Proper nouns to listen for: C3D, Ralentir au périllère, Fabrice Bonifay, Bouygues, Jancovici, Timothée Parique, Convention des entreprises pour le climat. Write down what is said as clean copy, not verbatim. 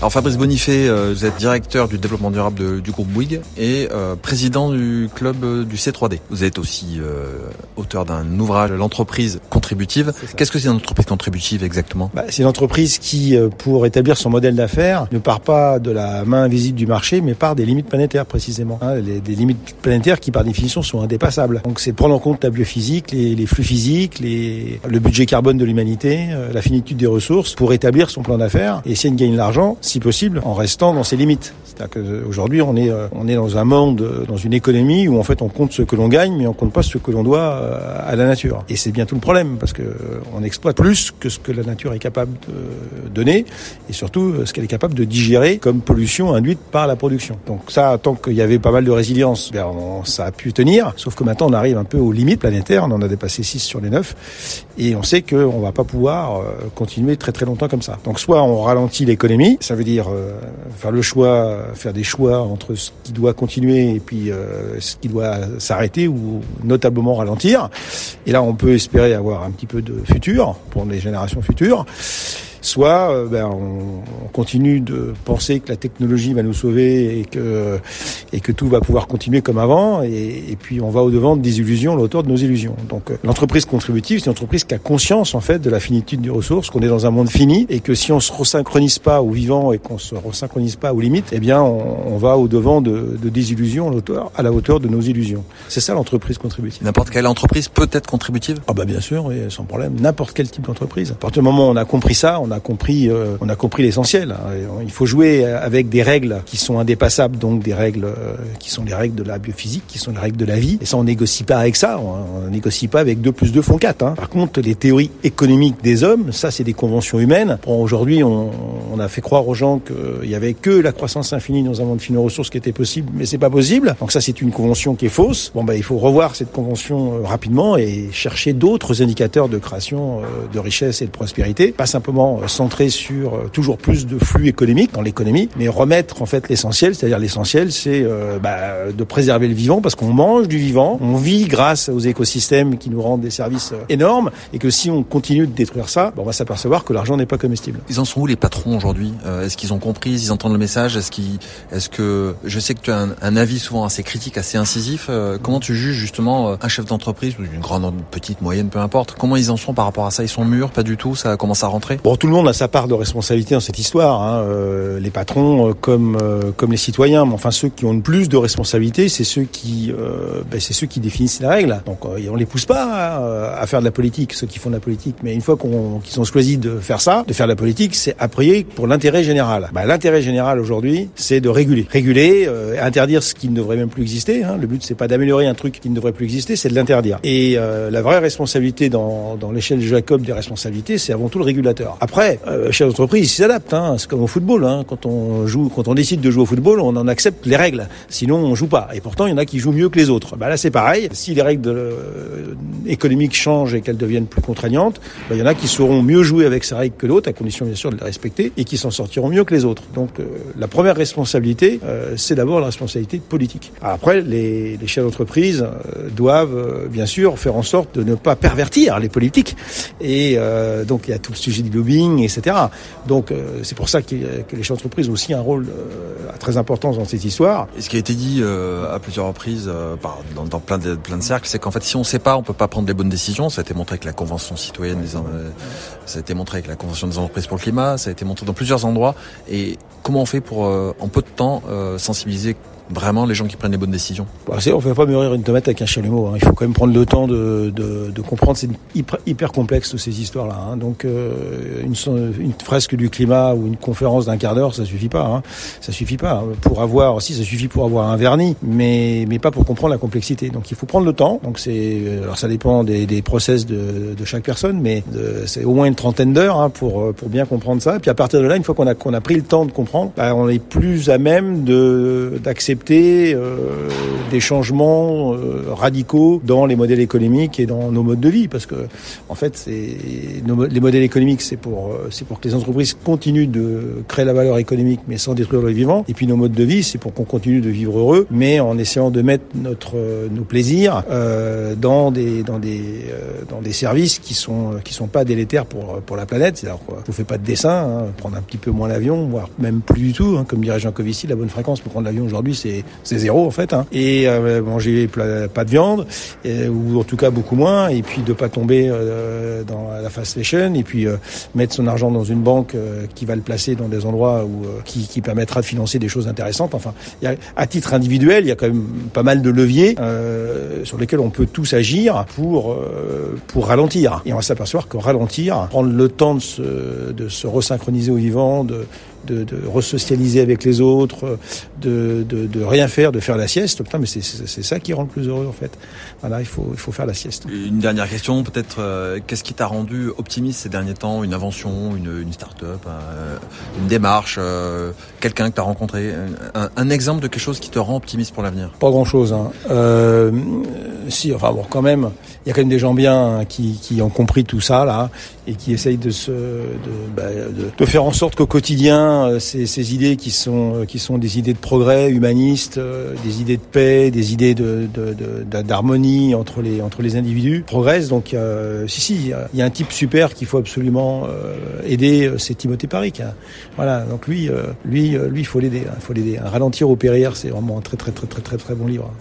Alors Fabrice Bonifay, vous êtes directeur du développement durable du groupe Bouygues et président du club du C3D. Vous êtes aussi auteur d'un ouvrage, l'entreprise contributive. Qu'est-ce que c'est une entreprise contributive exactement ? C'est une entreprise qui, pour établir son modèle d'affaires, ne part pas de la main invisible du marché, mais part des limites planétaires précisément. Des limites planétaires qui par définition sont indépassables. Donc c'est prendre en compte la biophysique, les flux physiques, le budget carbone de l'humanité, la finitude des ressources pour établir son plan d'affaires et essayer de gagner de l'argent, si possible, en restant dans ses limites. C'est-à-dire qu'aujourd'hui, on est dans un monde, dans une économie où en fait on compte ce que l'on gagne, mais on compte pas ce que l'on doit à la nature. Et c'est bien tout le problème, parce que on exploite plus que ce que la nature est capable de donner, et surtout ce qu'elle est capable de digérer comme pollution induite par la production. Donc ça, tant qu'il y avait pas mal de résilience, ça a pu tenir, sauf que maintenant on arrive un peu aux limites planétaires, on en a dépassé 6 sur les 9, et on sait qu'on va pas pouvoir continuer très très longtemps comme ça. Donc soit on ralentit l'économie, ça veut dire faire des choix entre ce qui doit continuer et puis ce qui doit s'arrêter ou notablement ralentir. Et là, on peut espérer avoir un petit peu de futur pour les générations futures. Soit on continue de penser que la technologie va nous sauver et que tout va pouvoir continuer comme avant et puis on va au-devant des illusions, l'auteur de nos illusions. Donc l'entreprise contributive, c'est une entreprise qui a conscience en fait de la finitude des ressources, qu'on est dans un monde fini et que si on se resynchronise pas au vivant et qu'on se resynchronise pas aux limites, on va au-devant de des illusions, à la hauteur de nos illusions. C'est ça l'entreprise contributive. N'importe quelle entreprise peut être contributive ? Bien sûr, oui, sans problème, n'importe quel type d'entreprise. À partir du moment où on a compris ça, on a compris l'essentiel. Il faut jouer avec des règles qui sont indépassables, donc des règles qui sont les règles de la biophysique, qui sont les règles de la vie. Et ça, on négocie pas avec ça. On négocie pas avec 2 plus 2 font 4. Par contre, les théories économiques des hommes, ça, c'est des conventions humaines. Aujourd'hui, on a fait croire aux gens qu'il y avait que la croissance infinie dans un monde fini de ressources qui était possible, mais c'est pas possible. Donc ça, c'est une convention qui est fausse. Il faut revoir cette convention rapidement et chercher d'autres indicateurs de création de richesse et de prospérité. Pas simplement centré sur toujours plus de flux économiques dans l'économie, mais remettre en fait l'essentiel, c'est-à-dire l'essentiel c'est de préserver le vivant parce qu'on mange du vivant, on vit grâce aux écosystèmes qui nous rendent des services énormes et que si on continue de détruire ça, on va s'apercevoir que l'argent n'est pas comestible. Ils en sont où les patrons aujourd'hui ? Est-ce qu'ils ont compris ? Ils entendent le message ? Est-ce que je sais que tu as un avis souvent assez critique, assez incisif. Comment tu juges justement un chef d'entreprise, une grande, une petite, moyenne, peu importe, comment ils en sont par rapport à ça ? Ils sont mûrs ? Pas du tout ? Ça commence à rentrer ? Tout le monde a sa part de responsabilité dans cette histoire. Les patrons comme les citoyens, mais ceux qui ont le plus de responsabilité, c'est ceux qui définissent les règles. Donc on les pousse pas à faire de la politique, ceux qui font de la politique. Mais une fois qu'ils ont choisi de faire ça, de faire de la politique, c'est à prier pour l'intérêt général. L'intérêt général aujourd'hui, c'est de réguler, interdire ce qui ne devrait même plus exister. Le but c'est pas d'améliorer un truc qui ne devrait plus exister, c'est de l'interdire. Et la vraie responsabilité dans l'échelle de Jacob des responsabilités, c'est avant tout le régulateur. Après, chef d'entreprise, il s'adapte. C'est comme au football. Quand on décide de jouer au football, on en accepte les règles. Sinon, on joue pas. Et pourtant, il y en a qui jouent mieux que les autres. Là, c'est pareil. Si les règles économiques changent et qu'elles deviennent plus contraignantes, il y en a qui sauront mieux jouer avec ces règles que l'autre, à condition bien sûr de les respecter, et qui s'en sortiront mieux que les autres. Donc, la première responsabilité, c'est d'abord la responsabilité politique. Après, les chefs d'entreprise doivent bien sûr faire en sorte de ne pas pervertir les politiques. Et donc, il y a tout le sujet du lobby, etc. Donc c'est pour ça que les chefs d'entreprise ont aussi un rôle très important dans cette histoire. Et ce qui a été dit à plusieurs reprises dans plein de cercles, c'est qu'en fait si on ne sait pas, on ne peut pas prendre les bonnes décisions. Ça a été montré avec la Convention citoyenne, ça a été montré avec la Convention des entreprises pour le climat, ça a été montré dans plusieurs endroits. Et comment on fait pour en peu de temps sensibiliser vraiment les gens qui prennent les bonnes décisions? On ne fait pas mûrir une tomate avec un chalumeau. Il faut quand même prendre le temps de comprendre. C'est hyper complexe toutes ces histoires-là. Donc une fresque du climat ou une conférence d'un quart d'heure, ça suffit pas. Ça suffit pas ça suffit pour avoir un vernis, mais pas pour comprendre la complexité. Donc il faut prendre le temps. Donc ça dépend des process de chaque personne, mais c'est au moins une trentaine d'heures pour bien comprendre ça. Et puis à partir de là, une fois qu'on a pris le temps de comprendre, on est plus à même d'accepter accepter des changements radicaux dans les modèles économiques et dans nos modes de vie, parce que en fait les modèles économiques c'est pour que les entreprises continuent de créer la valeur économique mais sans détruire le vivant, et puis nos modes de vie c'est pour qu'on continue de vivre heureux mais en essayant de mettre nos plaisirs dans des services qui sont pas délétères pour la planète. C'est-à-dire je vous fais pas de dessin, prendre un petit peu moins l'avion, voire même plus du tout, comme dirait Jancovici, la bonne fréquence pour prendre l'avion aujourd'hui c'est zéro en fait, et manger pas de viande ou en tout cas beaucoup moins, et puis de pas tomber dans la fast fashion, et puis mettre son argent dans une banque qui va le placer dans des endroits où qui permettra de financer des choses intéressantes. Enfin, à titre individuel, il y a quand même pas mal de leviers sur lesquels on peut tous agir pour ralentir, et on va s'apercevoir que ralentir, prendre le temps de se resynchroniser au vivant, de resocialiser avec les autres, de rien faire, de faire la sieste. Putain, mais c'est ça qui rend le plus heureux en fait. Voilà, il faut faire la sieste. Une dernière question, peut-être. Qu'est-ce qui t'a rendu optimiste ces derniers temps? Une invention, une start-up, une démarche, quelqu'un que t'as rencontré, un exemple de quelque chose qui te rend optimiste pour l'avenir? Pas grand-chose. Si, enfin bon, quand même. Il y a quand même des gens bien qui ont compris tout ça là et qui essayent de faire en sorte qu'au quotidien ces idées qui sont des idées de progrès humaniste, des idées de paix, des idées d'harmonie entre les individus progressent. Donc il y a un type super qu'il faut absolument aider, c'est Timothée Parique. Voilà, donc lui il faut l'aider. Ralentir au périllère, c'est vraiment un très très très très très très bon livre.